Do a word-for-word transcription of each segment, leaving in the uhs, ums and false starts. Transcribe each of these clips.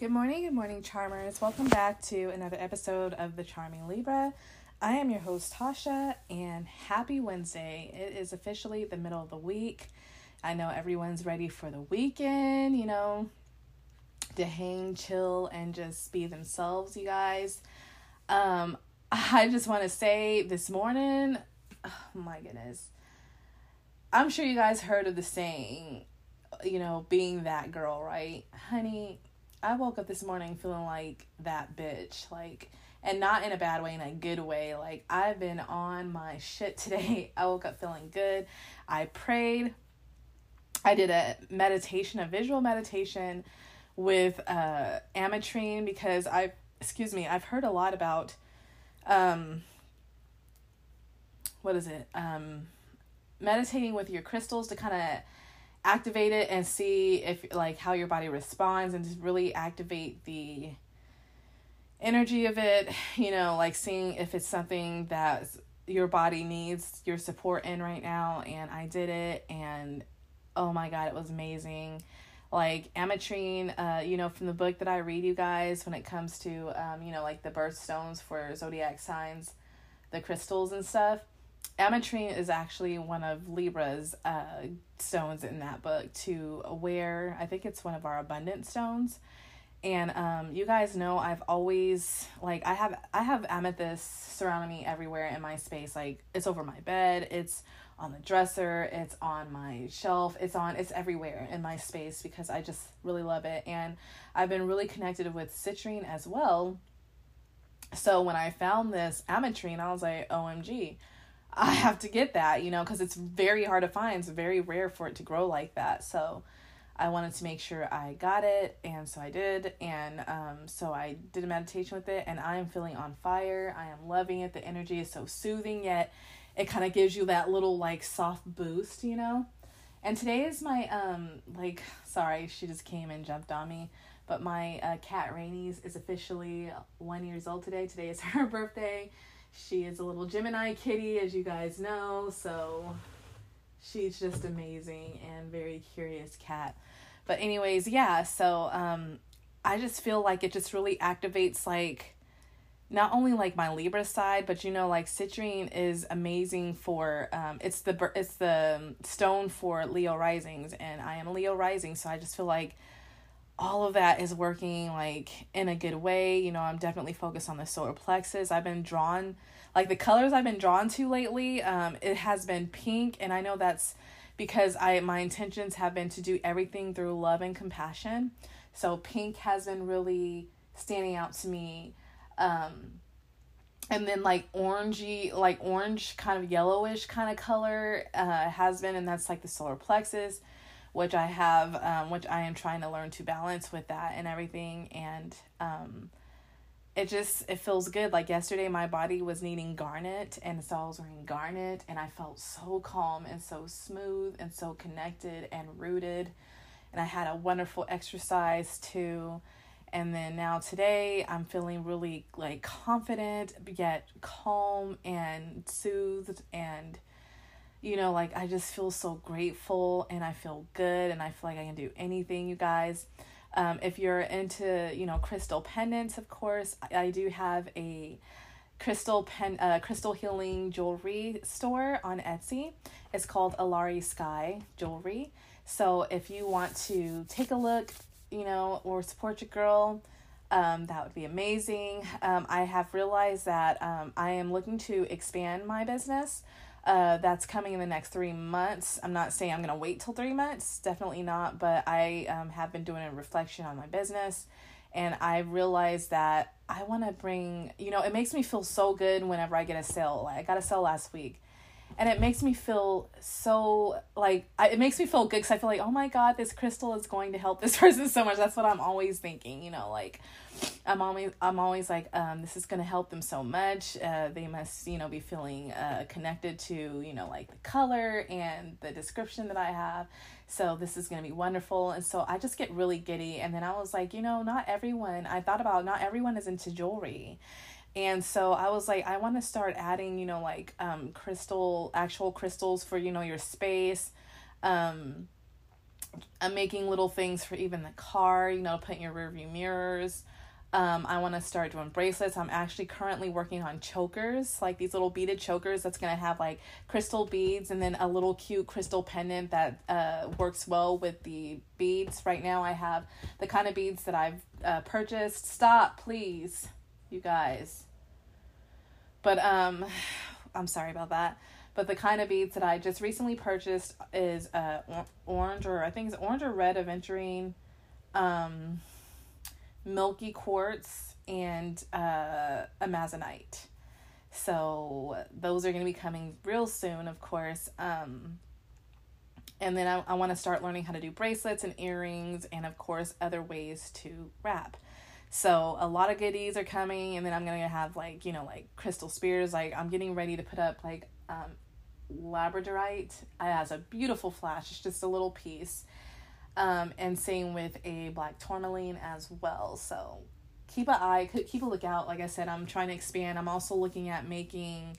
Good morning, good morning, Charmers. Welcome back to another episode of The Charming Libra. I am your host, Tasha, and happy Wednesday. It is officially the middle of the week. I know everyone's ready for the weekend, you know, to hang, chill, and just be themselves, you guys. Um, I just want to say this morning, oh my goodness, I'm sure you guys heard of the saying, you know, being that girl, right? Honey, I woke up this morning feeling like that bitch, like, and not in a bad way, in a good way. Like, I've been on my shit today. I woke up feeling good. I prayed. I did a meditation, a visual meditation with uh, Ametrine because I, excuse me, I've heard a lot about, um, what is it? Um, meditating with your crystals to kind of activate it and see if like how your body responds and just really activate the energy of it, you know, like seeing if it's something that your body needs your support in right now. And I did it, and oh my God, it was amazing. Like Ametrine, uh, you know, from the book that I read, you guys, when it comes to, um, you know, like the birthstones for zodiac signs, the crystals and stuff, Ametrine is actually one of Libra's uh, stones in that book to wear. I think it's one of our abundant stones. And um, you guys know I've always, like, I have I have amethyst surrounding me everywhere in my space. Like, it's over my bed, it's on the dresser, it's on my shelf, it's on, it's everywhere in my space because I just really love it. And I've been really connected with citrine as well. So when I found this ametrine, I was like, O M G. I have to get that, you know, because it's very hard to find. It's very rare for it to grow like that. So I wanted to make sure I got it. And so I did. And um, so I did a meditation with it, and I am feeling on fire. I am loving it. The energy is so soothing, yet it kind of gives you that little like soft boost, you know. And today is my, um, like, sorry, she just came and jumped on me. But my uh, cat Rainey's is officially one years old today. Today is her birthday. She is a little Gemini kitty, as you guys know, so she's just amazing and very curious cat. But anyways, yeah, so um, I just feel like it just really activates, like, not only, like, my Libra side, but, you know, like, citrine is amazing for, um, it's the it's the stone for Leo risings, and I am Leo rising, so I just feel like all of that is working like in a good way. You know, I'm definitely focused on the solar plexus. I've been drawn, like the colors I've been drawn to lately, um, it has been pink. And I know that's because I my intentions have been to do everything through love and compassion. So pink has been really standing out to me. Um, and then like orangey, like orange kind of yellowish kind of color uh, has been. And that's like the solar plexus, which I have, um, which I am trying to learn to balance with that and everything. And, um, it just, it feels good. Like yesterday, my body was needing garnet, and so I was wearing garnet, and I felt so calm and so smooth and so connected and rooted. And I had a wonderful exercise too. And then now today I'm feeling really like confident, yet calm and soothed, and you know, like I just feel so grateful, and I feel good, and I feel like I can do anything, you guys. Um, if you're into, you know, crystal pendants, of course, I, I do have a crystal pen, uh, crystal healing jewelry store on Etsy. It's called Alari Sky Jewelry. So if you want to take a look, you know, or support your girl, um, that would be amazing. Um, I have realized that um, I am looking to expand my business. Uh, that's coming in the next three months. I'm not saying I'm going to wait till three months. Definitely not. But I um, have been doing a reflection on my business, and I realized that I want to bring, you know, it makes me feel so good whenever I get a sale. Like I got a sale last week, and it makes me feel so like, I, it makes me feel good because I feel like, oh my God, this crystal is going to help this person so much. That's what I'm always thinking, you know, like I'm always, I'm always like, um, this is going to help them so much. Uh, they must, you know, be feeling, uh, connected to, you know, like the color and the description that I have. So this is going to be wonderful. And so I just get really giddy. And then I was like, you know, not everyone, I thought about not everyone is into jewelry. And so I was like, I want to start adding, you know, like, um, crystal, actual crystals for, you know, your space, um, I'm making little things for even the car, you know, put in your rearview mirrors. Um, I want to start doing bracelets. I'm actually currently working on chokers, like these little beaded chokers that's going to have like crystal beads and then a little cute crystal pendant that uh, works well with the beads. Right now I have the kind of beads that I've uh, purchased. Stop, please, you guys. But um, I'm sorry about that. But the kind of beads that I just recently purchased is uh, or- orange or I think it's orange or red Ametrine. Um... milky quartz and uh amazonite. So those are going to be coming real soon, of course. Um and then I, I want to start learning how to do bracelets and earrings and of course other ways to wrap. So a lot of goodies are coming, and then I'm going to have like, you know, like crystal spears. Like I'm getting ready to put up like um labradorite. It has a beautiful flash. It's just a little piece. Um, and same with a black tourmaline as well. So keep an eye, keep a lookout. Like I said, I'm trying to expand. I'm also looking at making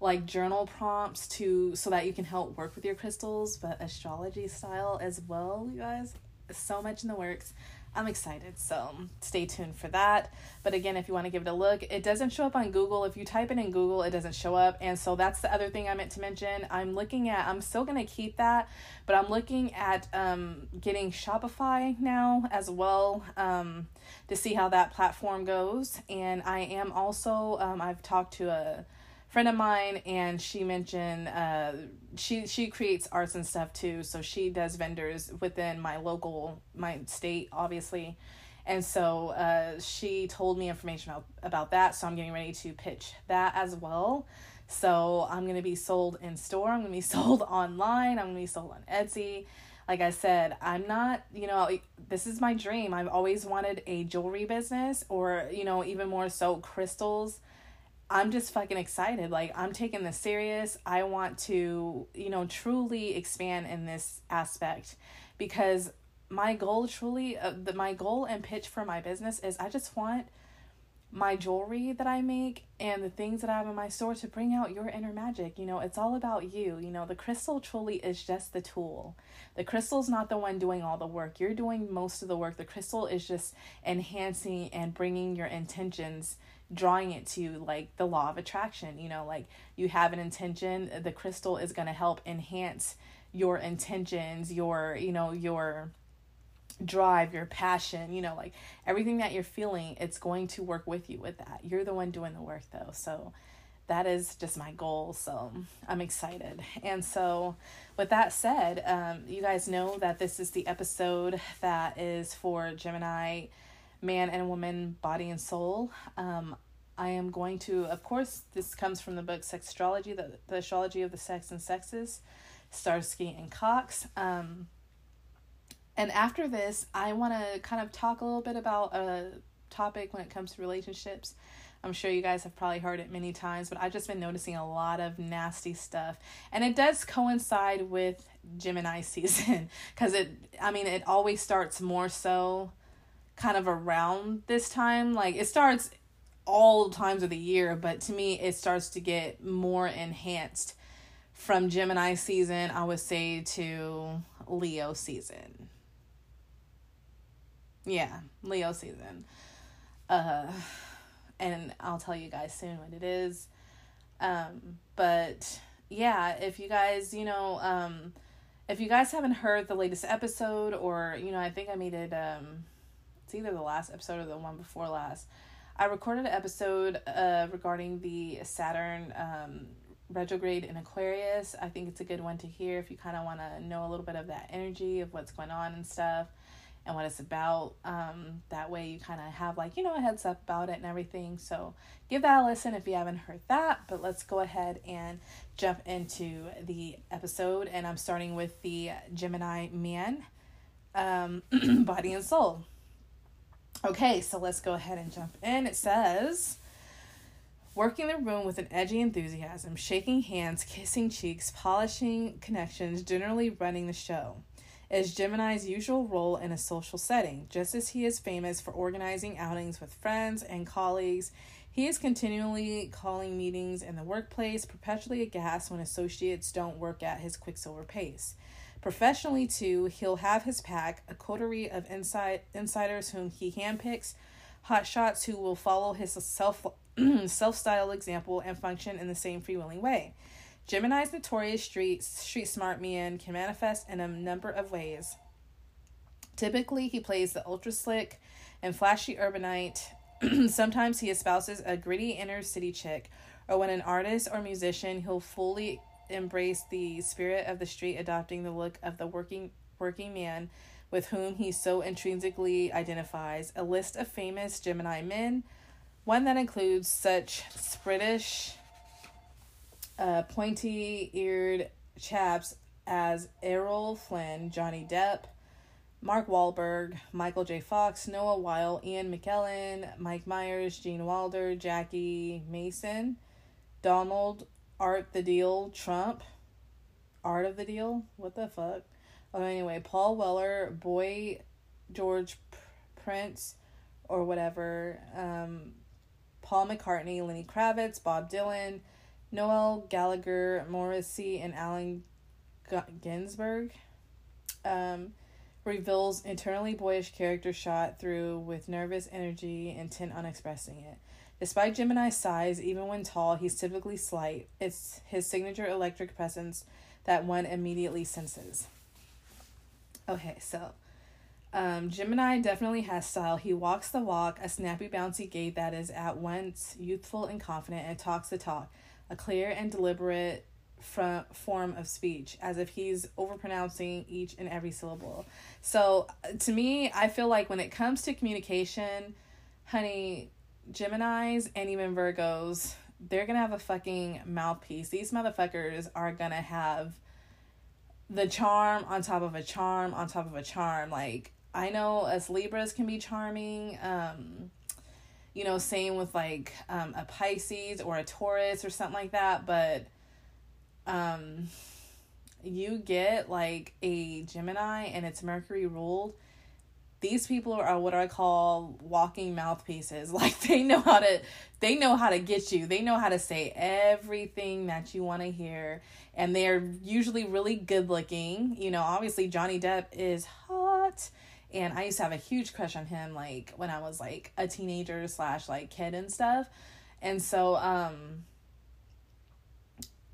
like journal prompts to, so that you can help work with your crystals, but astrology style as well, you guys. So much in the works. I'm excited. So stay tuned for that. But again, if you want to give it a look, it doesn't show up on Google. If you type it in Google, it doesn't show up. And so that's the other thing I meant to mention. I'm looking at, I'm still going to keep that, but I'm looking at um, getting Shopify now as well um, to see how that platform goes. And I am also, um, I've talked to a friend of mine, and she mentioned uh she she creates arts and stuff too, so she does vendors within my local my state obviously, and so uh she told me information about, about that, so I'm getting ready to pitch that as well. So I'm going to be sold in store, I'm going to be sold online, I'm going to be sold on Etsy. Like I said, I'm not, you know, this is my dream. I've always wanted a jewelry business, or, you know, even more so crystals. I'm just fucking excited. Like, I'm taking this serious. I want to, you know, truly expand in this aspect, because my goal truly, uh, the, my goal and pitch for my business is I just want my jewelry that I make and the things that I have in my store to bring out your inner magic. You know, it's all about you. You know, the crystal truly is just the tool. The crystal's not the one doing all the work. You're doing most of the work. The crystal is just enhancing and bringing your intentions, drawing it to you, like the law of attraction. You know, like you have an intention, the crystal is going to help enhance your intentions, your, you know, your drive, your passion, you know, like everything that you're feeling, it's going to work with you with that. You're the one doing the work though. So that is just my goal. So I'm excited. And so with that said, um, you guys know that this is the episode that is for Gemini, man and woman, body and soul. Um, I am going to, of course, this comes from the book Sexstrology, the, the astrology of the sex and sexes, Starsky and Cox. Um, and after this, I want to kind of talk a little bit about a topic when it comes to relationships. I'm sure you guys have probably heard it many times, but I've just been noticing a lot of nasty stuff. And it does coincide with Gemini season, because it, I mean, it always starts more so kind of around this time. Like it starts all times of the year, but to me it starts to get more enhanced from Gemini season, I would say, to Leo season. Yeah, Leo season. Uh, and I'll tell you guys soon what it is. Um, but yeah, if you guys, you know, um, if you guys haven't heard the latest episode, or, you know, I think I made it, um, it's either the last episode or the one before last. I recorded an episode uh, regarding the Saturn um, retrograde in Aquarius. I think it's a good one to hear if you kind of want to know a little bit of that energy of what's going on and stuff and what it's about. Um, that way you kind of have like, you know, a heads up about it and everything. So give that a listen if you haven't heard that. But let's go ahead and jump into the episode. And I'm starting with the Gemini man, um, body and soul. Okay, so let's go ahead and jump in. It says, working the room with an edgy enthusiasm, shaking hands, kissing cheeks, polishing connections, generally running the show, is Gemini's usual role in a social setting. Just as he is famous for organizing outings with friends and colleagues, he is continually calling meetings in the workplace, perpetually aghast when associates don't work at his quicksilver pace. Professionally, too, he'll have his pack, a coterie of inside insiders whom he handpicks, hotshots who will follow his self, self-styled example and function in the same freewheeling way. Gemini's notorious street, street smart man can manifest in a number of ways. Typically, he plays the ultra-slick and flashy urbanite. Sometimes he espouses a gritty inner-city chick, or when an artist or musician, he'll fully embrace the spirit of the street, adopting the look of the working working man with whom he so intrinsically identifies. A list of famous Gemini men, one that includes such British uh, pointy-eared chaps as Errol Flynn, Johnny Depp, Mark Wahlberg, Michael J. Fox, Noah Wyle, Ian McKellen, Mike Myers, Gene Wilder, Jackie Mason, Donald Art the Deal, Trump, Art of the Deal, what the fuck? Oh, anyway, Paul Weller, Boy George, Prince, or whatever, um, Paul McCartney, Lenny Kravitz, Bob Dylan, Noel Gallagher, Morrissey, and Alan Ginsberg. Um, reveals internally boyish character shot through with nervous energy, intent on expressing it. Despite Gemini's size, even when tall, he's typically slight. It's his signature electric presence that one immediately senses. Okay, so um, Gemini definitely has style. He walks the walk, a snappy, bouncy gait that is at once youthful and confident, and talks the talk, a clear and deliberate from form of speech, as if he's overpronouncing each and every syllable. So to me, I feel like when it comes to communication, honey, Geminis and even Virgos, they're gonna have a fucking mouthpiece. These motherfuckers are gonna have the charm on top of a charm on top of a charm. Like, I know us Libras can be charming, um you know, same with like um a Pisces or a Taurus or something like that, but Um, you get like a Gemini and it's Mercury ruled. These people are what I call walking mouthpieces. Like, they know how to, they know how to get you. They know how to say everything that you want to hear. And they're usually really good looking. You know, obviously Johnny Depp is hot. And I used to have a huge crush on him, like when I was like a teenager slash like kid and stuff. And so, um,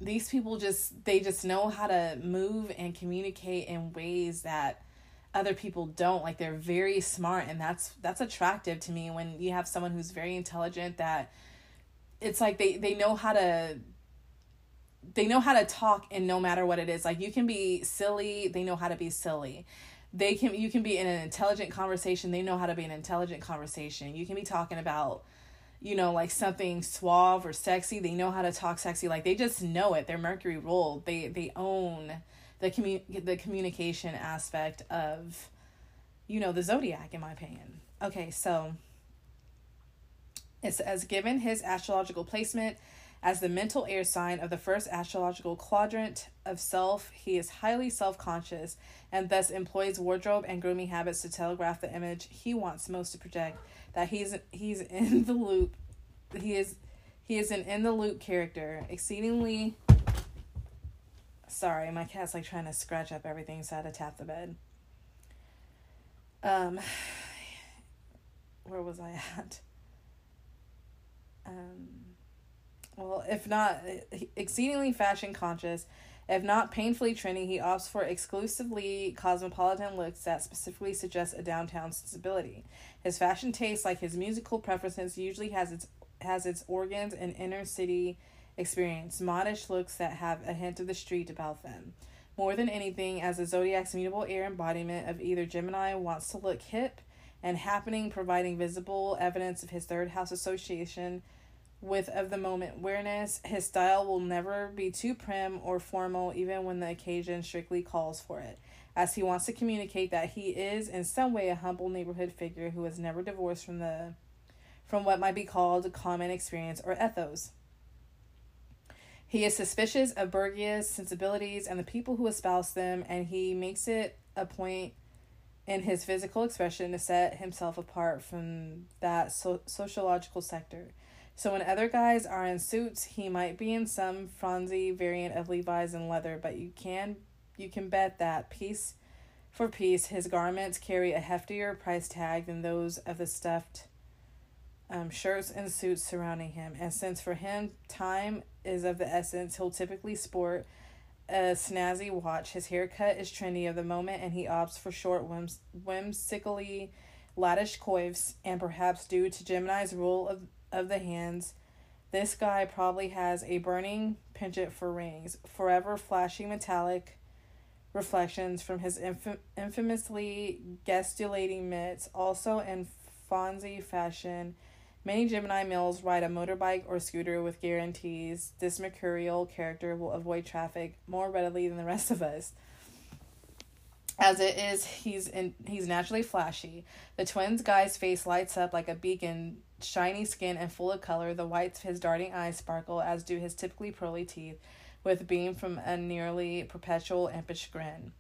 these people just, they just know how to move and communicate in ways that other people don't. Like, they're very smart, and that's, that's attractive to me when you have someone who's very intelligent, that it's like they, they know how to, they know how to talk, and no matter what it is, like, you can be silly, they know how to be silly. They can, you can be in an intelligent conversation, they know how to be an intelligent conversation. You can be talking about, you know, like something suave or sexy, they know how to talk sexy. Like, they just know it. They're Mercury ruled. They they own the commu- the communication aspect of, you know, the zodiac, in my opinion. Okay, so it's as given his astrological placement as the mental air sign of the first astrological quadrant of self, he is highly self-conscious and thus employs wardrobe and grooming habits to telegraph the image he wants most to project, that he's he's in the loop. He is he is an in-the-loop character. Exceedingly... Sorry, my cat's like trying to scratch up everything, so I had to tap the bed. Um, where was I at? Um... Well, if not exceedingly fashion conscious, if not painfully trendy, he opts for exclusively cosmopolitan looks that specifically suggest a downtown sensibility. His fashion taste, like his musical preferences, usually has its has its organs and inner city experience, modish looks that have a hint of the street about them. More than anything, as the zodiac's mutable air embodiment of either Gemini wants to look hip and happening, providing visible evidence of his third house association with of the moment awareness. His style will never be too prim or formal, even when the occasion strictly calls for it, as he wants to communicate that he is in some way a humble neighborhood figure who is never divorced from the from what might be called common experience or ethos. He is suspicious of bourgeois sensibilities and the people who espouse them, and he makes it a point in his physical expression to set himself apart from that so- sociological sector. So when other guys are in suits, he might be in some Fonzie variant of Levi's and leather, but you can You can bet that piece for piece, his garments carry a heftier price tag than those of the stuffed um, shirts and suits surrounding him. And since for him, time is of the essence, he'll typically sport a snazzy watch. His haircut is trendy of the moment, and he opts for short, whims- whimsically laddish coifs. And perhaps due to Gemini's rule of, of the hands, this guy probably has a burning penchant for rings, forever flashing metallic reflections from his inf- infamously gesticulating mitts. Also in Fonzie fashion, many Gemini males ride a motorbike or scooter with guarantees this mercurial character will avoid traffic more readily than the rest of us. As it is, he's in, he's naturally flashy. The twins' guy's face lights up like a beacon, shiny skin and full of color. The whites of his darting eyes sparkle, as do his typically pearly teeth, with a beam from a nearly perpetual impish grin.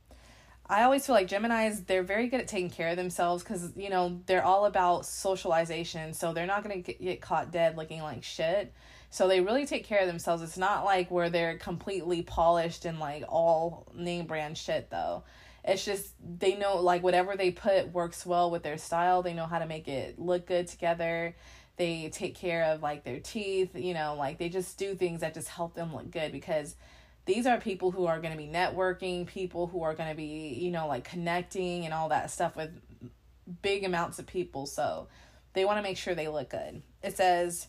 I always feel like Geminis, they're very good at taking care of themselves because, you know, they're all about socialization, so they're not going to get caught dead looking like shit. So they really take care of themselves. It's not like where they're completely polished and, like, all name brand shit, though. It's just they know, like, whatever they put works well with their style. They know how to make it look good together. They take care of, like, their teeth, you know, like, they just do things that just help them look good, because these are people who are going to be networking, people who are going to be, you know, like, connecting and all that stuff with big amounts of people, so they want to make sure they look good. It says,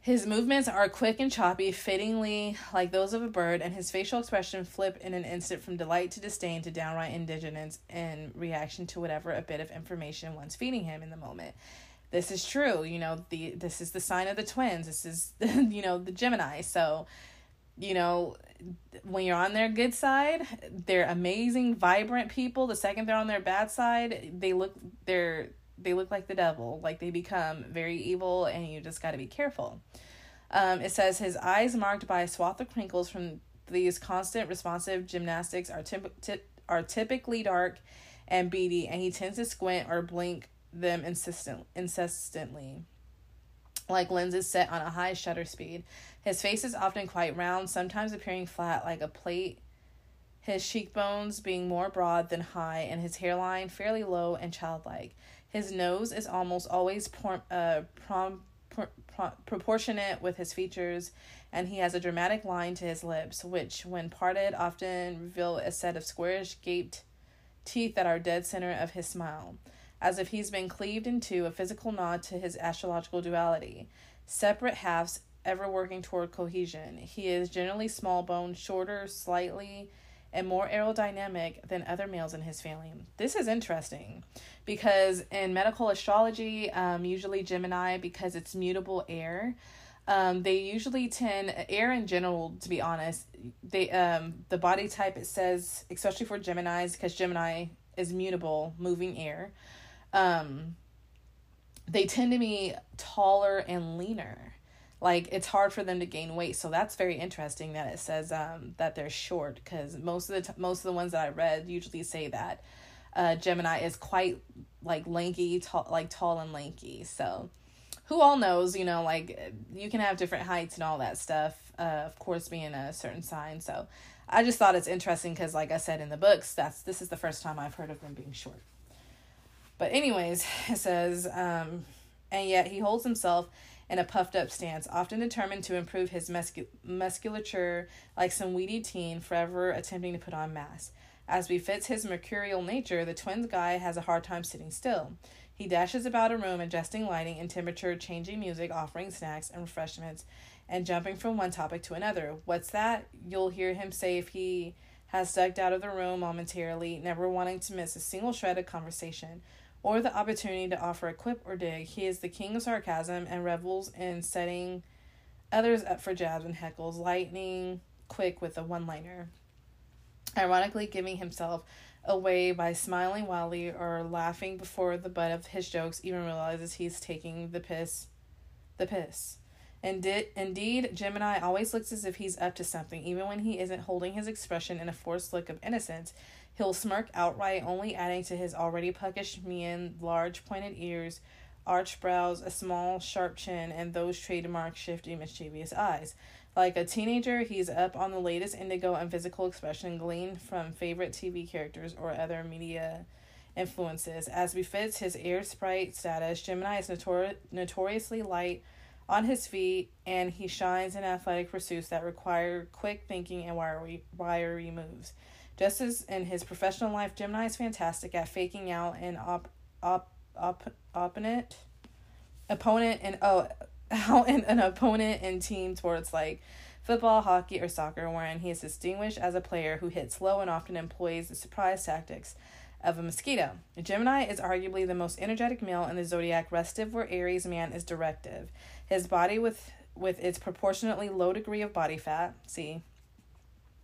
his movements are quick and choppy, fittingly like those of a bird, and his facial expression flip in an instant from delight to disdain to downright indignance in reaction to whatever a bit of information one's feeding him in the moment. This is true, you know, the this is the sign of the twins. This is, you know, the Gemini. So, you know, when you're on their good side, they're amazing, vibrant people. The second they're on their bad side, they look they're they look like the devil. Like, they become very evil, and you just got to be careful. Um, it says his eyes, marked by a swath of crinkles from these constant responsive gymnastics, are typ- tip- are typically dark and beady, and he tends to squint or blink them insistent insistently, like lenses set on a high shutter speed. His face is often quite round, sometimes appearing flat like a plate, his cheekbones being more broad than high, and his hairline fairly low and childlike. His nose is almost always por- uh, prom- pr- pr- proportionate with his features, and he has a dramatic line to his lips, which, when parted, often reveal a set of squarish gaped teeth that are dead center of his smile, as if he's been cleaved into, a physical nod to his astrological duality, separate halves ever working toward cohesion. He is generally small-boned, shorter, slightly, and more aerodynamic than other males in his family. This is interesting because in medical astrology, um, usually Gemini, because it's mutable air, um, they usually tend, air in general, to be honest, they um the body type, it says, especially for Geminis, because Gemini is mutable, moving air, Um, they tend to be taller and leaner. Like, it's hard for them to gain weight. So that's very interesting that it says um that they're short, because most of the t- most of the ones that I read usually say that uh Gemini is quite like lanky, tall, like tall and lanky. So who all knows, you know, like, you can have different heights and all that stuff. Uh, of course, being a certain sign. So I just thought it's interesting because, like I said in the books, that's this is the first time I've heard of them being short. But anyways, it says, um, and yet he holds himself in a puffed-up stance, often determined to improve his muscu- musculature like some weedy teen, forever attempting to put on mass. As befits his mercurial nature, the twins' guy has a hard time sitting still. He dashes about a room, adjusting lighting and temperature, changing music, offering snacks and refreshments, and jumping from one topic to another. What's that? You'll hear him say if he has ducked out of the room momentarily, never wanting to miss a single shred of conversation or the opportunity to offer a quip or dig. He is the king of sarcasm and revels in setting others up for jabs and heckles, lightning quick with a one-liner, ironically giving himself away by smiling wildly or laughing before the butt of his jokes even realizes he's taking the piss. The piss. Indi- indeed, Gemini always looks as if he's up to something, even when he isn't, holding his expression in a forced look of innocence. He'll smirk outright, only adding to his already puckish mien, large pointed ears, arched brows, a small sharp chin, and those trademark shifty, mischievous eyes. Like a teenager, he's up on the latest indigo and physical expression gleaned from favorite T V characters or other media influences. As befits his air sprite status, Gemini is notori- notoriously light on his feet, and he shines in athletic pursuits that require quick thinking and wiry, wiry moves. Just as in his professional life, Gemini is fantastic at faking out an op, op, op, opponent, opponent, and oh, out in an opponent and team sports like football, hockey, or soccer, wherein he is distinguished as a player who hits low and often employs the surprise tactics of a mosquito. Gemini is arguably the most energetic male in the zodiac, restive where Aries man is directive. His body with with its proportionately low degree of body fat, see,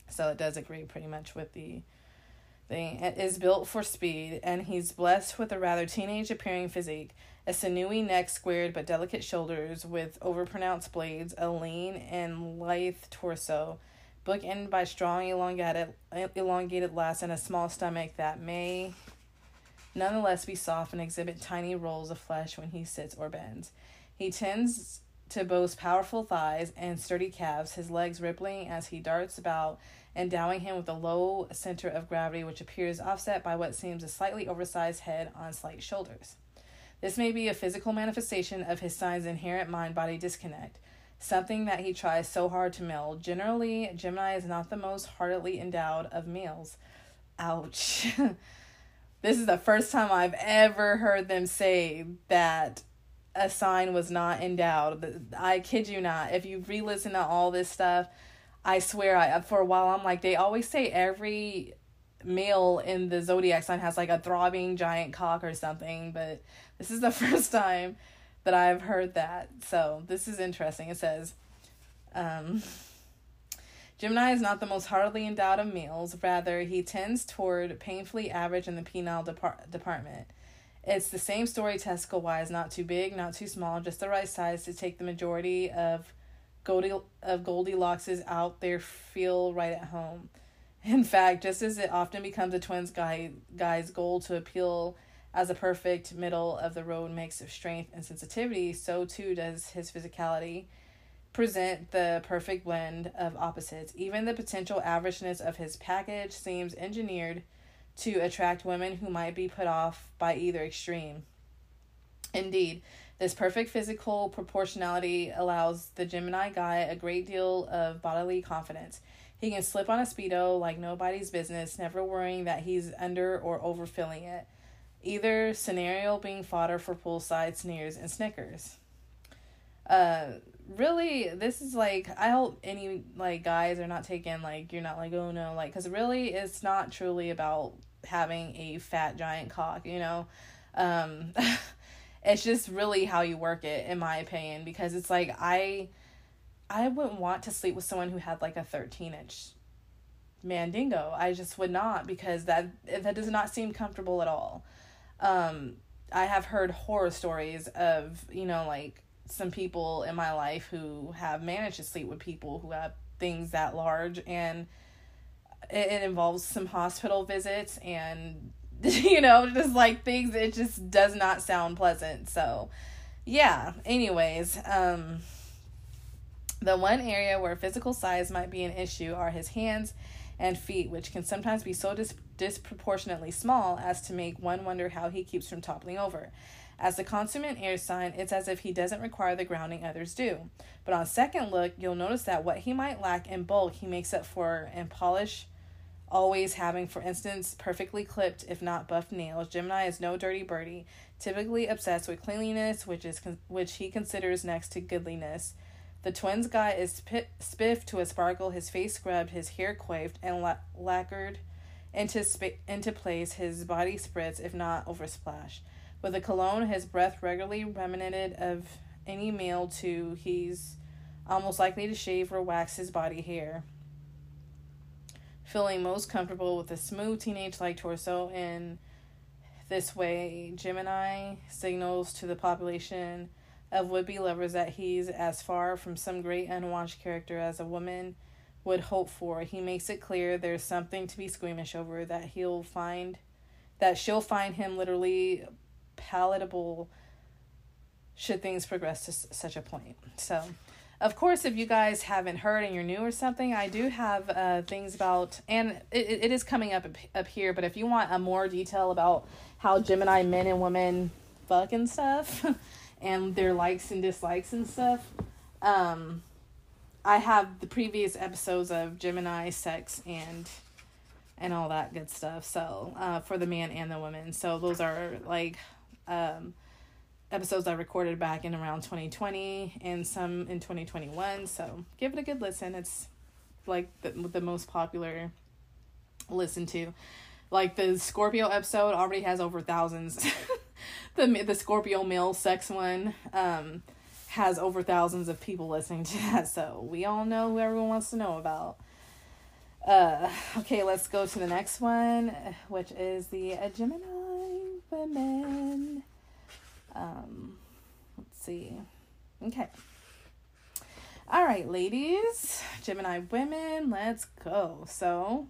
so it does agree pretty much with the thing, it is built for speed, and he's blessed with a rather teenage appearing physique, a sinewy neck squared but delicate shoulders with overpronounced blades, a lean and lithe torso, bookended by strong elongated elongated lats and a small stomach that may nonetheless be soft and exhibit tiny rolls of flesh when he sits or bends. He tends to boast powerful thighs and sturdy calves, his legs rippling as he darts about, endowing him with a low center of gravity which appears offset by what seems a slightly oversized head on slight shoulders. This may be a physical manifestation of his sign's inherent mind-body disconnect, something that he tries so hard to meld. Generally, Gemini is not the most heartily endowed of males. Ouch. This is the first time I've ever heard them say that a sign was not endowed. I kid you not. If you re-listen to all this stuff, I swear, I for a while, I'm like, they always say every male in the zodiac sign has like a throbbing giant cock or something, but this is the first time that I've heard that. So this is interesting. It says, um, Gemini is not the most heartily endowed of males. Rather, he tends toward painfully average in the penile depart- department. It's the same story testicle-wise, not too big, not too small, just the right size to take the majority of Goldie of Goldilocks's out there feel right at home. In fact, just as it often becomes a twins guy guy's goal to appeal as a perfect middle-of-the-road mix of strength and sensitivity, so too does his physicality present the perfect blend of opposites. Even the potential averageness of his package seems engineered to attract women who might be put off by either extreme. Indeed, this perfect physical proportionality allows the Gemini guy a great deal of bodily confidence. He can slip on a Speedo like nobody's business, never worrying that he's under or overfilling it. Either scenario being fodder for poolside sneers and snickers. Uh, really, this is like, I hope any like guys are not taken, like, you're not like, oh no, like, because really it's not truly about having a fat giant cock, you know? Um, it's just really how you work it, in my opinion, because it's like, I, I wouldn't want to sleep with someone who had like a thirteen inch mandingo. I just would not, because that, that does not seem comfortable at all. Um, I have heard horror stories of, you know, like some people in my life who have managed to sleep with people who have things that large, and it, it involves some hospital visits and, you know, just like things, it just does not sound pleasant. So yeah, anyways, um, the one area where physical size might be an issue are his hands and feet, which can sometimes be so dis- disproportionately small as to make one wonder how he keeps from toppling over. As the consummate air sign, it's as if he doesn't require the grounding others do. But on second look, you'll notice that what he might lack in bulk, he makes up for in polish, always having, for instance, perfectly clipped, if not buffed nails. Gemini is no dirty birdie, typically obsessed with cleanliness, which is con- which he considers next to goodliness. The twins guy is spit- spiffed to a sparkle, his face scrubbed, his hair coiffed, and la- lacquered into sp- into place, his body spritz, if not oversplash. With a cologne, his breath regularly reminiscent of any male, too. He's almost likely to shave or wax his body hair, feeling most comfortable with a smooth teenage-like torso. In this way, Gemini signals to the population of would-be lovers that he's as far from some great unwashed character as a woman would hope for. He makes it clear there's something to be squeamish over, that he'll find, that she'll find him literally palatable should things progress to s- such a point. So Of course, if you guys haven't heard and you're new or something, I do have uh, things about, and it, it is coming up up here, but if you want a more detail about how Gemini men and women fuck and stuff, and their likes and dislikes and stuff, um, I have the previous episodes of Gemini, sex, and and all that good stuff, so, uh, for the man and the woman. So those are, like, um... episodes I recorded back in around twenty twenty and some in twenty twenty-one. So give it a good listen. It's like the, the most popular listen to. Like the Scorpio episode already has over thousands. the the Scorpio male sex one um has over thousands of people listening to that. So we all know who everyone wants to know about. Uh, okay, let's go to the next one, which is the uh, Gemini women. Um, let's see. Okay. All right, ladies, Gemini women, let's go. So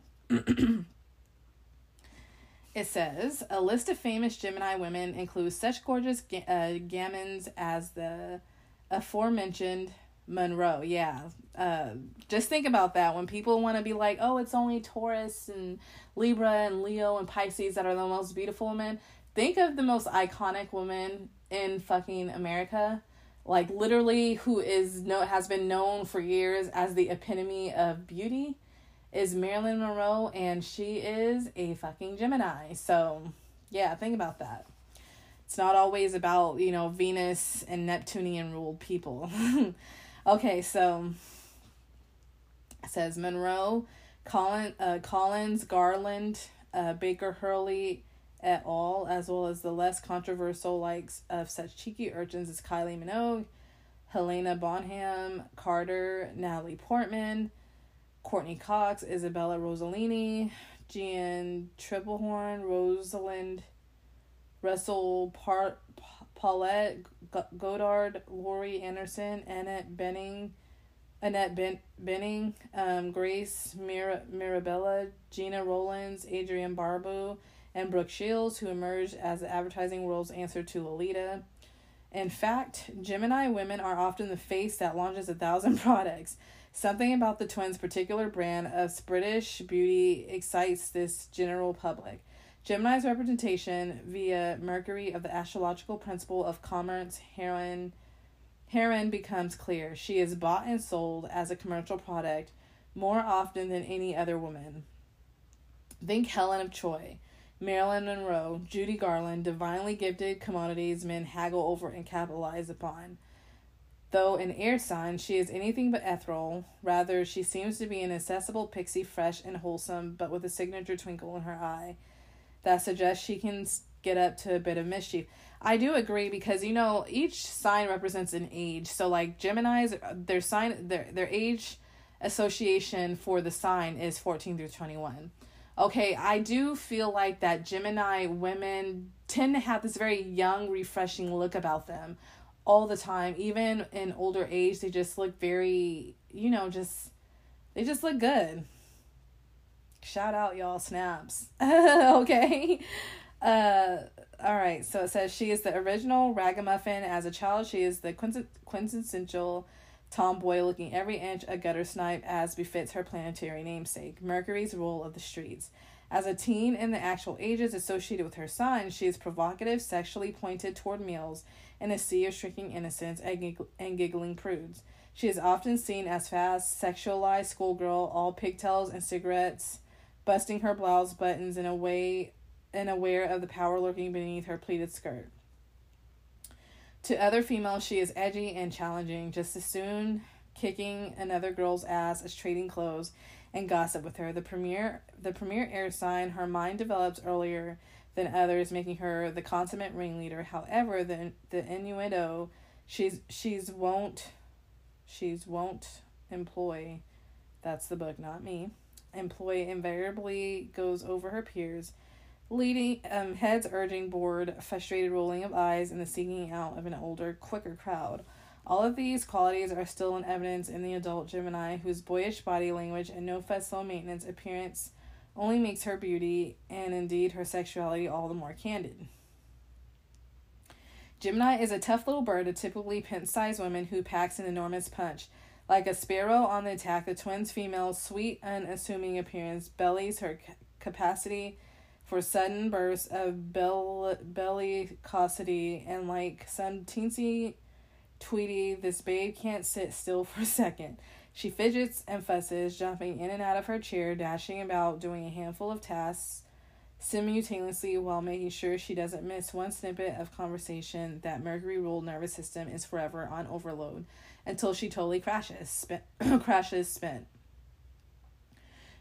it says a list of famous Gemini women includes such gorgeous ga- uh, gamins as the aforementioned Monroe. Yeah. Uh, just think about that when people want to be like, oh, it's only Taurus and Libra and Leo and Pisces that are the most beautiful women. Think of the most iconic woman in fucking America, like literally who is no has been known for years as the epitome of beauty, is Marilyn Monroe, and she is a fucking Gemini. So, yeah, think about that. It's not always about, you know, Venus and Neptunian ruled people. Okay, so it says Monroe, Collin, uh, Collins, Garland, uh, Baker Hurley at all, as well as the less controversial likes of such cheeky urchins as Kylie Minogue, Helena Bonham Carter, Natalie Portman, Courtney Cox, Isabella Rossellini, Jean Triplehorn, Rosalind Russell, Par- Paulette G- Goddard, Laurie Anderson, Annette Benning, Annette ben- Benning, um, Grace Mir- Mirabella, Gina Rollins, Adrienne Barbeau, and Brooke Shields, who emerged as the advertising world's answer to Lolita. In fact, Gemini women are often the face that launches a thousand products. Something about the twins' particular brand of British beauty excites this general public. Gemini's representation via Mercury of the astrological principle of commerce herein, herein becomes clear. She is bought and sold as a commercial product more often than any other woman. Think Helen of Troy, Marilyn Monroe, Judy Garland, divinely gifted commodities men haggle over and capitalize upon. Though an air sign, she is anything but ethereal. Rather, she seems to be an accessible pixie, fresh and wholesome, but with a signature twinkle in her eye that suggests she can get up to a bit of mischief. I do agree, because, you know, each sign represents an age. So, like, Gemini's, their sign, their their age association for the sign is fourteen through twenty-one. Okay, I do feel like that Gemini women tend to have this very young, refreshing look about them all the time. Even in older age, they just look very, you know, just, they just look good. Shout out, y'all, snaps. Okay. Uh, all right, so it says she is the original ragamuffin. As a child, she is the quintessential tomboy, looking every inch a gutter snipe as befits her planetary namesake, Mercury's rule of the streets. As a teen in the actual ages associated with her sign, she is provocative, sexually pointed toward males in a sea of shrinking innocence and, gigg- and giggling prudes. She is often seen as fast, sexualized schoolgirl, all pigtails and cigarettes, busting her blouse buttons in a way and aware of the power lurking beneath her pleated skirt. To other females, she is edgy and challenging, just as soon kicking another girl's ass as trading clothes and gossip with her. The premier, the premier air sign, her mind develops earlier than others, making her the consummate ringleader. However, the the innuendo she's she's won't she's won't employ. That's the book, not me. Employ invariably goes over her peers. Leading um heads urging bored, frustrated rolling of eyes, and the seeking out of an older, quicker crowd. All of these qualities are still in evidence in the adult Gemini, whose boyish body language and no fuss, low maintenance appearance only makes her beauty and indeed her sexuality all the more candid. Gemini is a tough little bird, a typically pint-sized woman who packs an enormous punch. Like a sparrow on the attack, the twins' female's sweet, unassuming appearance belies her c- capacity for sudden bursts of bel- bellicosity, and like some teensy Tweety, this babe can't sit still for a second. She fidgets and fusses, jumping in and out of her chair, dashing about, doing a handful of tasks simultaneously while making sure she doesn't miss one snippet of conversation. That Mercury-ruled nervous system is forever on overload until she totally crashes, spin- crashes spent.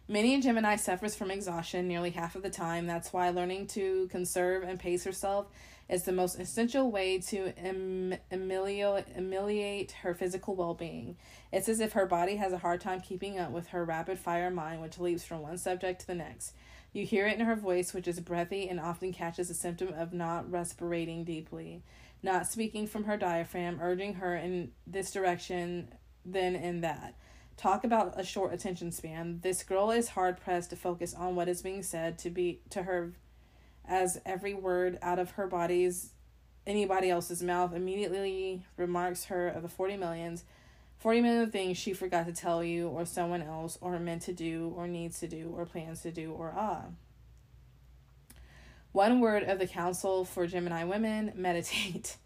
Many a Gemini suffers from exhaustion nearly half of the time. That's why learning to conserve and pace herself is the most essential way to em- ameliorate, ameliorate her physical well-being. It's as if her body has a hard time keeping up with her rapid-fire mind, which leaps from one subject to the next. You hear it in her voice, which is breathy and often catches the symptom of not respirating deeply, not speaking from her diaphragm, urging her in this direction, then in that. Talk about a short attention span. This girl is hard-pressed to focus on what is being said to be to her, as every word out of her body's, anybody else's mouth immediately remarks her of the forty millions, forty million things she forgot to tell you or someone else or meant to do or needs to do or plans to do or ah. One word of the counsel for Gemini women, meditate.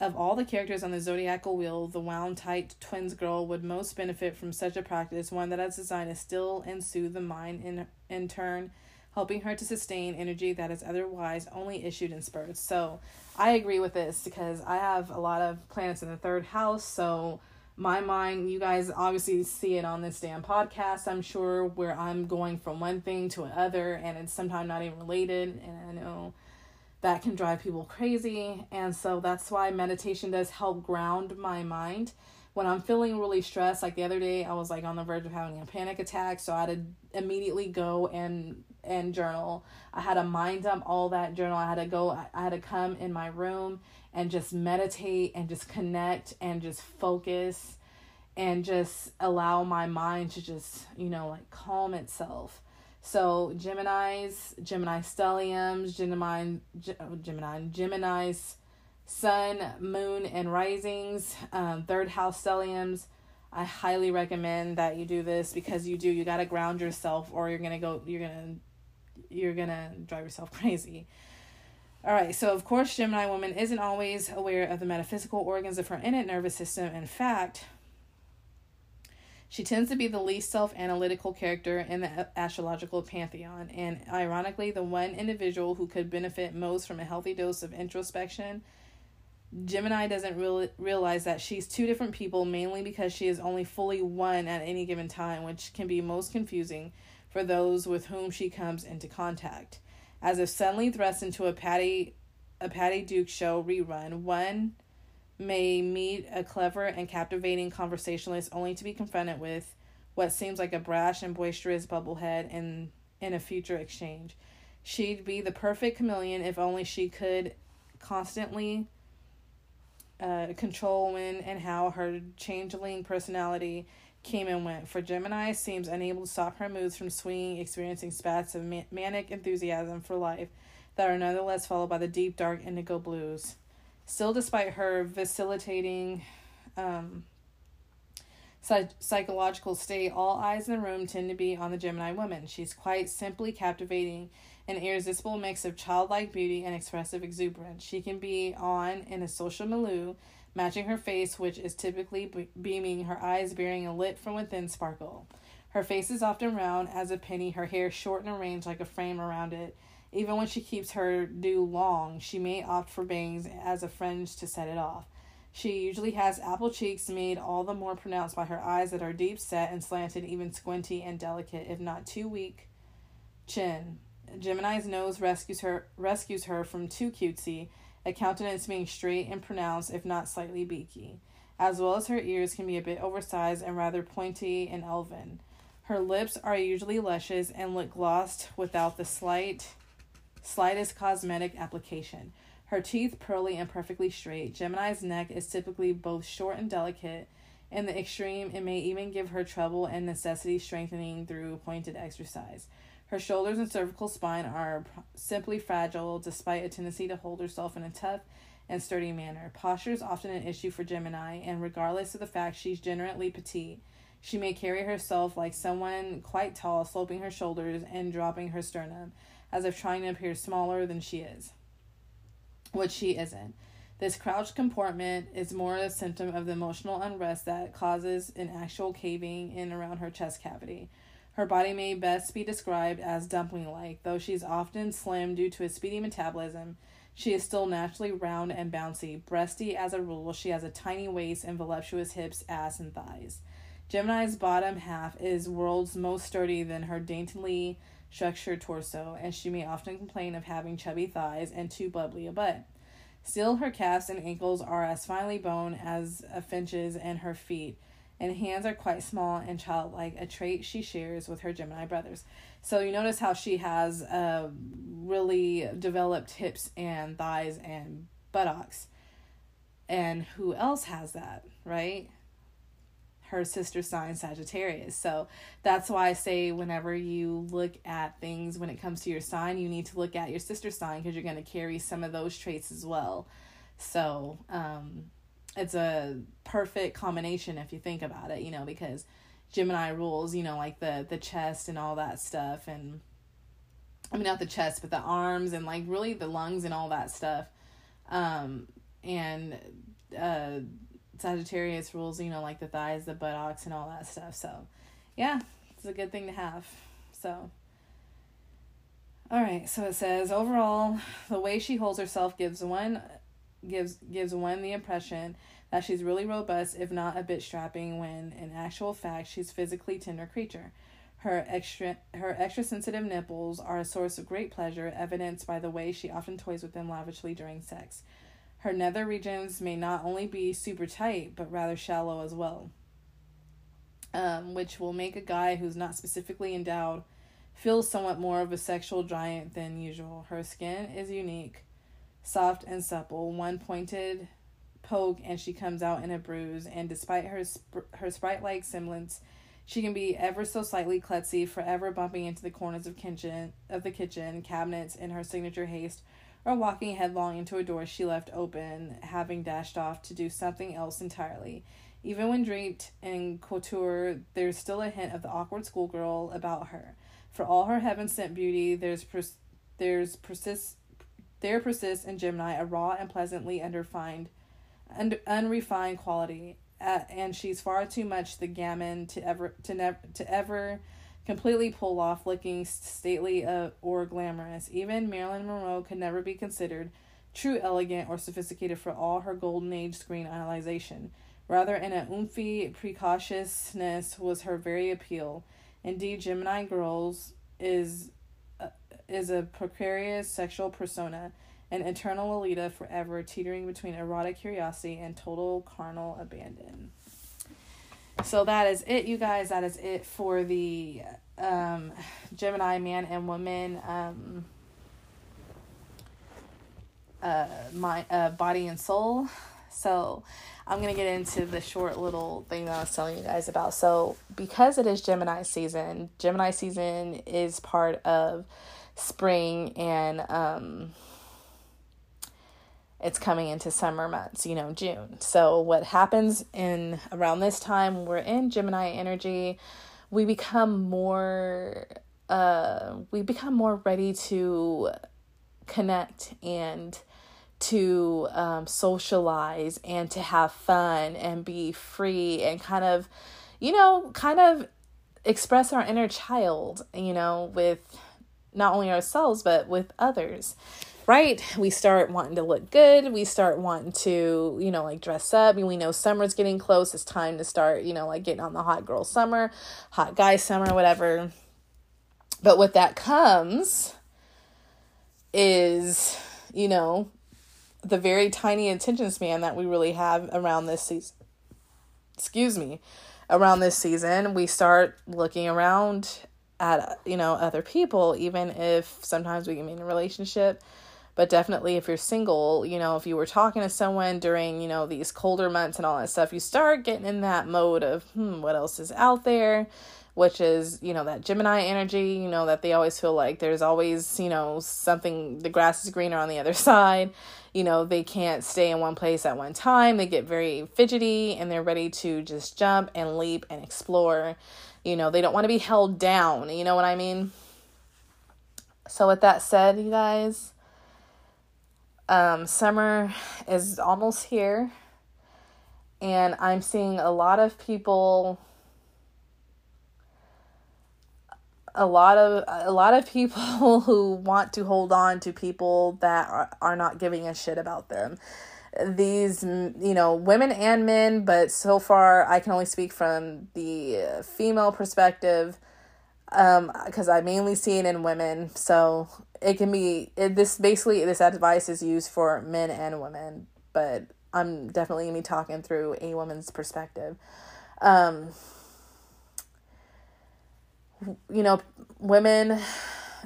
Of all the characters on the zodiacal wheel, the wound-tight twins girl would most benefit from such a practice, one that is designed to still and soothe the mind in, in turn, helping her to sustain energy that is otherwise only issued in spurts. So I agree with this because I have a lot of planets in the third house, so my mind, you guys obviously see it on this damn podcast, I'm sure, where I'm going from one thing to another, and it's sometimes not even related, and I know that can drive people crazy. And so that's why meditation does help ground my mind. When I'm feeling really stressed, like the other day, I was like on the verge of having a panic attack. So I had to immediately go and, and journal. I had to mind dump all that journal. I had to go, I had to come in my room and just meditate and just connect and just focus and just allow my mind to just, you know, like calm itself. So Gemini's, Gemini stelliums, Gemini, Gemini, Gemini's sun, moon, and risings, um, third house stelliums. I highly recommend that you do this because you do, you got to ground yourself or you're going to go, you're going to, you're going to drive yourself crazy. All right. So of course, Gemini woman isn't always aware of the metaphysical organs of her innate nervous system. In fact, she tends to be the least self-analytical character in the astrological pantheon, and ironically, the one individual who could benefit most from a healthy dose of introspection. Gemini doesn't real- realize that she's two different people, mainly because she is only fully one at any given time, which can be most confusing for those with whom she comes into contact. As if suddenly thrust into a Patty, a Patty Duke show rerun, one may meet a clever and captivating conversationalist only to be confronted with what seems like a brash and boisterous bubblehead in, in a future exchange. She'd be the perfect chameleon if only she could constantly uh, control when and how her changeling personality came and went. For Gemini, seems unable to stop her moods from swinging, experiencing spats of man- manic enthusiasm for life that are nonetheless followed by the deep, dark indigo blues. Still, despite her vacillating um, psych- psychological state, all eyes in the room tend to be on the Gemini woman. She's quite simply captivating, an irresistible mix of childlike beauty and expressive exuberance. She can be on in a social milieu, matching her face, which is typically be- beaming, her eyes bearing a lit from within sparkle. Her face is often round as a penny, her hair short and arranged like a frame around it. Even when she keeps her do long, she may opt for bangs as a fringe to set it off. She usually has apple cheeks made all the more pronounced by her eyes that are deep set and slanted, even squinty and delicate, if not too weak, chin. Gemini's nose rescues her rescues her from too cutesy, a countenance being straight and pronounced, if not slightly beaky, as well as her ears can be a bit oversized and rather pointy and elven. Her lips are usually luscious and look glossed without the slight... slightest cosmetic application. Her teeth pearly and perfectly straight. Gemini's neck is typically both short and delicate. In the extreme, it may even give her trouble and necessity strengthening through pointed exercise. Her shoulders and cervical spine are simply fragile, despite a tendency to hold herself in a tough and sturdy manner. Posture is often an issue for Gemini, and regardless of the fact she's generally petite, she may carry herself like someone quite tall, sloping her shoulders and dropping her sternum, as if trying to appear smaller than she is, which she isn't. This crouched comportment is more a symptom of the emotional unrest that causes an actual caving in around her chest cavity. Her body may best be described as dumpling-like. Though she's often slim due to a speedy metabolism, she is still naturally round and bouncy. Breasty as a rule, she has a tiny waist and voluptuous hips, ass, and thighs. Gemini's bottom half is worlds most sturdy than her daintily structured torso, and she may often complain of having chubby thighs and too bubbly a butt. Still, her calves and ankles are as finely boned as a finch's and her feet, and hands are quite small and childlike, a trait she shares with her Gemini brothers. So you notice how she has uh, really developed hips and thighs and buttocks. And who else has that, right? Her sister sign, Sagittarius. So that's why I say whenever you look at things when it comes to your sign, you need to look at your sister sign, because you're going to carry some of those traits as well. So um, it's a perfect combination if you think about it, you know, because Gemini rules, you know, like the, the chest and all that stuff. And I mean, not the chest, but the arms and like really the lungs and all that stuff. Um, and, uh, Sagittarius rules, you know, like the thighs, the buttocks, and all that stuff. So, yeah, it's a good thing to have. So, all right. So it says, overall, the way she holds herself gives one, gives gives one the impression that she's really robust, if not a bit strapping, when in actual fact she's a physically tender creature. Her extra her extra sensitive nipples are a source of great pleasure, evidenced by the way she often toys with them lavishly during sex. Her nether regions may not only be super tight, but rather shallow as well, um, which will make a guy who's not specifically endowed feel somewhat more of a sexual giant than usual. Her skin is unique, soft and supple, one pointed poke and she comes out in a bruise, and despite her sp- her sprite-like semblance, she can be ever so slightly klutzy, forever bumping into the corners of kitchen of the kitchen cabinets in her signature haste, or walking headlong into a door she left open, having dashed off to do something else entirely. Even when draped in couture, there's still a hint of the awkward schoolgirl about her. For all her heaven-sent beauty, there's pers- there's persists there persists in Gemini a raw and pleasantly unrefined, un- unrefined quality, uh, and she's far too much the gammon to ever to never to ever. completely pull off looking stately uh, or glamorous. Even Marilyn Monroe could never be considered true elegant or sophisticated for all her golden age screen idolization. Rather, in an oomphy precautiousness was her very appeal. Indeed, Gemini girls is uh, is a precarious sexual persona, an eternal Lolita, forever teetering between erotic curiosity and total carnal abandon. So that is it, you guys. That is it for the um, Gemini man and woman um, uh, my uh, body and soul. So I'm going to get into the short little thing that I was telling you guys about. So because it is Gemini season, Gemini season is part of spring, and um, it's coming into summer months, you know, June. So what happens in around this time, we're in Gemini energy. We become more, uh, we become more ready to connect and to um, socialize and to have fun and be free and kind of, you know, kind of express our inner child, you know, with not only ourselves, but with others. Right? We start wanting to look good. We start wanting to, you know, like dress up. And we know summer's getting close. It's time to start, you know, like getting on the hot girl summer, hot guy summer, whatever. But what that comes is, you know, the very tiny attention span that we really have around this season. Excuse me. Around this season, we start looking around at, you know, other people, even if sometimes we can be in a relationship. But definitely if you're single, you know, if you were talking to someone during, you know, these colder months and all that stuff, you start getting in that mode of, hmm, what else is out there? which is, you know, that Gemini energy, you know, that they always feel like there's always, you know, something, the grass is greener on the other side. You know, they can't stay in one place at one time. They get very fidgety and they're ready to just jump and leap and explore. You know, they don't want to be held down. You know what I mean? So with that said, you guys, um, summer is almost here. And I'm seeing a lot of people, a lot of a lot of people who want to hold on to people that are, are not giving a shit about them. These, you know, women and men, but so far I can only speak from the female perspective, um, because I mainly see it in women. So it can be, it, this basically, this advice is used for men and women, but I'm definitely going to be talking through a woman's perspective. Um, you know, women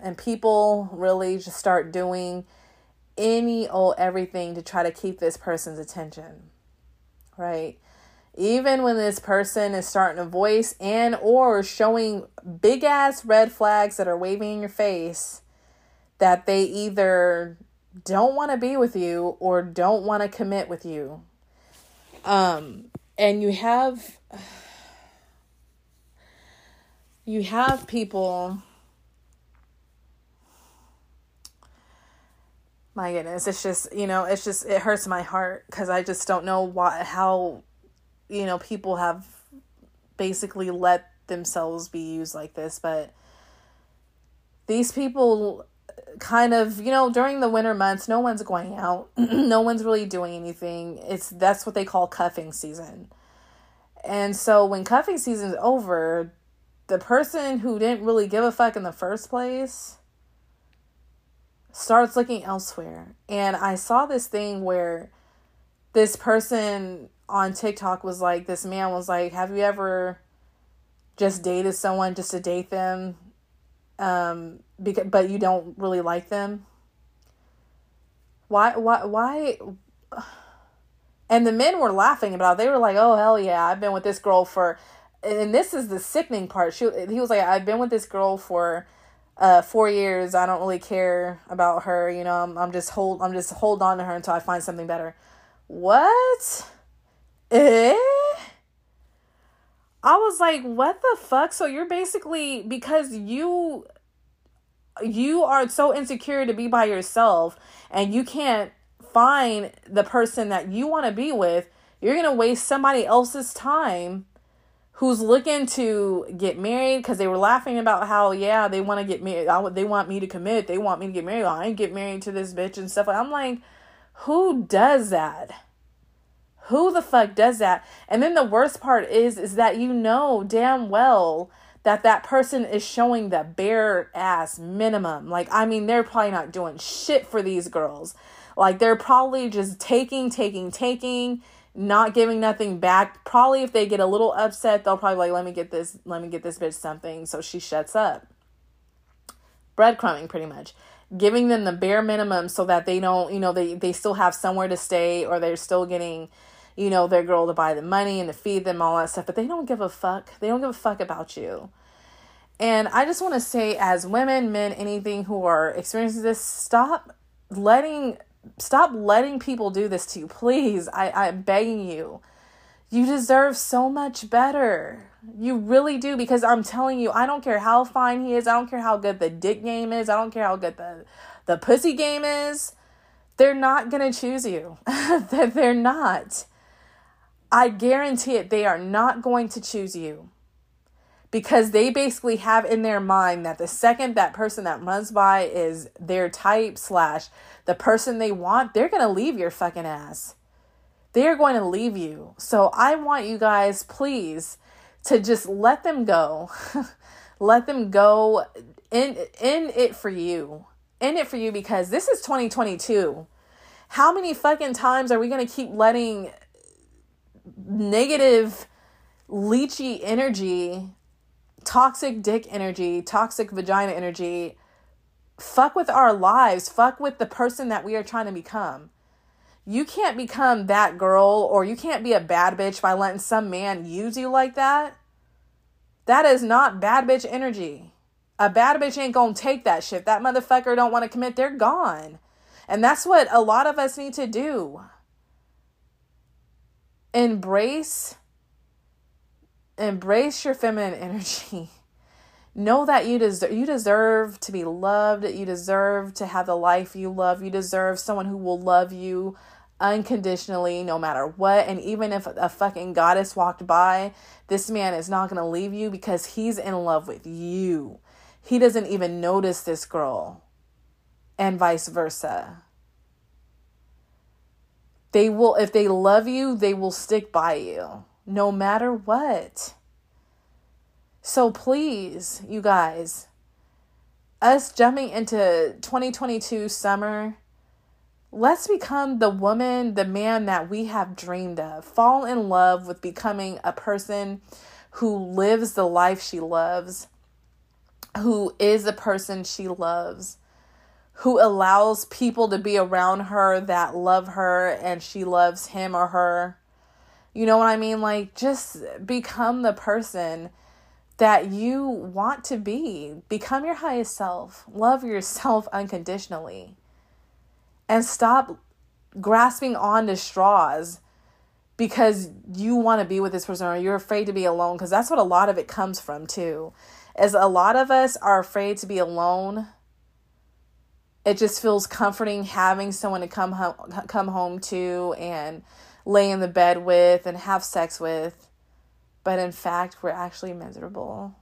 and people really just start doing any old everything to try to keep this person's attention, right? Even when this person is starting to voice and or showing big ass red flags that are waving in your face, that they either don't want to be with you or don't want to commit with you. Um, and you have, you have people, my goodness, it's just, you know, it's just, it hurts my heart because I just don't know why, how, you know, people have basically let themselves be used like this, but these people kind of, you know, during the winter months, no one's going out. No one's really doing anything. It's, that's what they call cuffing season. And so when cuffing season's over, the person who didn't really give a fuck in the first place starts looking elsewhere. And I saw this thing where this person on TikTok was like, this man was like, have you ever just dated someone just to date them? Um, because, but you don't really like them. Why, why, why? And the men were laughing about it. They were like, oh, hell yeah. I've been with this girl for, and this is the sickening part. She, he was like, I've been with this girl for, uh, four years. I don't really care about her. You know, I'm, I'm just hold, I'm just hold on to her until I find something better. What? Eh? I was like, what the fuck? So you're basically, because you, you are so insecure to be by yourself and you can't find the person that you want to be with, you're going to waste somebody else's time who's looking to get married. Because they were laughing about how, yeah, they want to get married. I, they want me to commit. They want me to get married. I ain't get married to this bitch and stuff. I'm like, who does that? Who the fuck does that? And then the worst part is, is that you know damn well that that person is showing the bare ass minimum. Like, I mean, they're probably not doing shit for these girls. Like, they're probably just taking, taking, taking, not giving nothing back. Probably if they get a little upset, they'll probably like, let me get this, let me get this bitch something. So she shuts up. Breadcrumbing, pretty much. Giving them the bare minimum so that they don't, you know, they, they still have somewhere to stay, or they're still getting, you know, their girl to buy them money and to feed them, all that stuff. But they don't give a fuck. They don't give a fuck about you. And I just want to say, as women, men, anything who are experiencing this, stop letting, stop letting people do this to you. Please. I, I'm begging you. You deserve so much better. You really do. Because I'm telling you, I don't care how fine he is. I don't care how good the dick game is. I don't care how good the, the pussy game is. They're not going to choose you. They're not. I guarantee it, they are not going to choose you, because they basically have in their mind that the second that person that runs by is their type slash the person they want, they're going to leave your fucking ass. They're going to leave you. So I want you guys, please, to just let them go. Let them go. End, end it for you. End it for you, because this is twenty twenty-two. How many fucking times are we going to keep letting negative, leechy energy, toxic dick energy, toxic vagina energy fuck with our lives, fuck with the person that we are trying to become? You can't become that girl, or you can't be a bad bitch by letting some man use you like that. That is not bad bitch energy. A bad bitch ain't gonna take that shit. That motherfucker don't want to commit. They're gone. And that's what a lot of us need to do. Embrace, embrace your feminine energy. Know that you deserve, you deserve to be loved. You deserve to have the life you love. You deserve someone who will love you unconditionally, no matter what. And even if a fucking goddess walked by, this man is not going to leave you because he's in love with you. He doesn't even notice this girl, and vice versa. They will, if they love you, they will stick by you no matter what. So please, you guys, us jumping into twenty twenty-two summer, let's become the woman, the man that we have dreamed of. Fall in love with becoming a person who lives the life she loves, who is a person she loves, who allows people to be around her that love her and she loves him or her. You know what I mean? Like, just become the person that you want to be. Become your highest self. Love yourself unconditionally. And stop grasping onto straws because you want to be with this person or you're afraid to be alone. Because that's what a lot of it comes from too. Is a lot of us are afraid to be alone. It just feels comforting having someone to come home, come home to and lay in the bed with and have sex with. But in fact, we're actually miserable.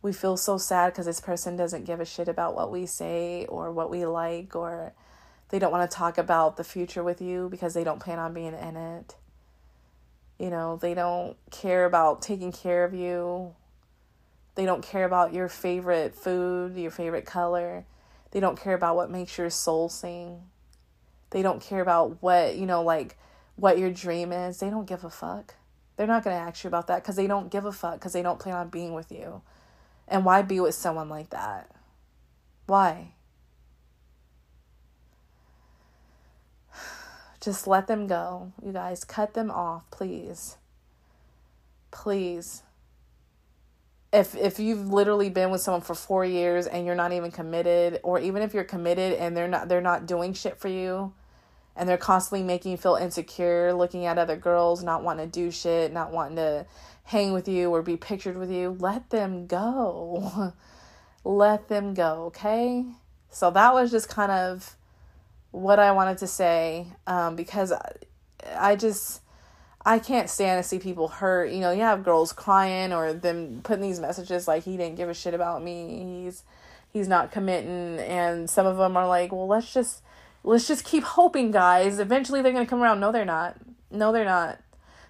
We feel so sad because this person doesn't give a shit about what we say or what we like, or they don't want to talk about the future with you because they don't plan on being in it. You know, they don't care about taking care of you. They don't care about your favorite food, your favorite color. They don't care about what makes your soul sing. They don't care about what, you know, like what your dream is. They don't give a fuck. They're not going to ask you about that because they don't give a fuck because they don't plan on being with you. And why be with someone like that? Why? Just let them go. You guys, cut them off, please. Please. If if you've literally been with someone for four years and you're not even committed, or even if you're committed and they're not they're not doing shit for you, and they're constantly making you feel insecure, looking at other girls, not wanting to do shit, not wanting to hang with you or be pictured with you, let them go. Let them go, okay? So that was just kind of what I wanted to say, um, because I, I just, I can't stand to see people hurt. You know, you have girls crying or them putting these messages like, he didn't give a shit about me, he's he's not committing, and some of them are like, well, let's just, let's just keep hoping, guys. Eventually they're going to come around. No, they're not. No, they're not.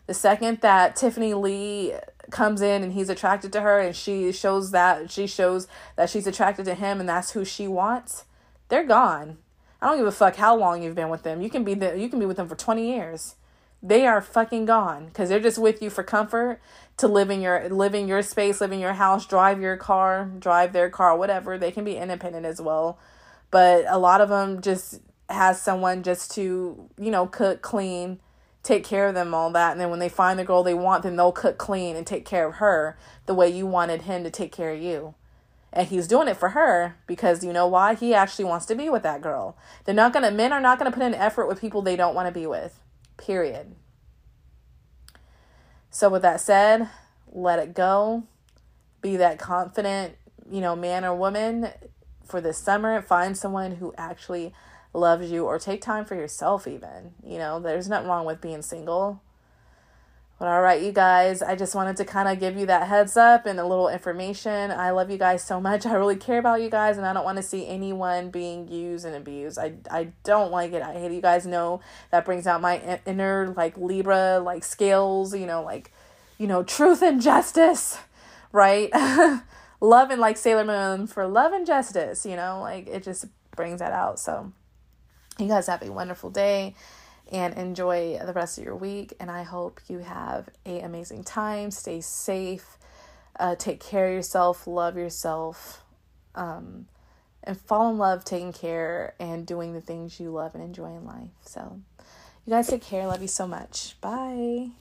The second that Tiffany Lee comes in and he's attracted to her and she shows that she shows that she's attracted to him and that's who she wants, they're gone. I don't give a fuck how long you've been with them. You can be the, you can be with them for twenty years. They are fucking gone because they're just with you for comfort, to live in your live in your space, live in your house, drive your car, drive their car, whatever. They can be independent as well. But a lot of them just has someone just to, you know, cook, clean, take care of them, all that. And then when they find the girl they want, then they'll cook, clean, and take care of her the way you wanted him to take care of you. And he's doing it for her because, you know why? He actually wants to be with that girl. They're not going to, men are not going to put in effort with people they don't want to be with, period. So with that said, let it go. Be that confident, you know, man or woman for this summer. Find someone who actually loves you, or take time for yourself even. You know, there's nothing wrong with being single. But all right, you guys, I just wanted to kind of give you that heads up and a little information. I love you guys so much. I really care about you guys, and I don't want to see anyone being used and abused. I, I don't like it. I hate it. You guys know that brings out my inner, like, Libra, like, scales, you know, like, you know, truth and justice, right? Love and, like, Sailor Moon for love and justice, you know, like, it just brings that out, so. You guys have a wonderful day and enjoy the rest of your week. And I hope you have an amazing time. Stay safe. Uh, take care of yourself. Love yourself. Um, and fall in love taking care and doing the things you love and enjoy in life. So you guys take care. Love you so much. Bye.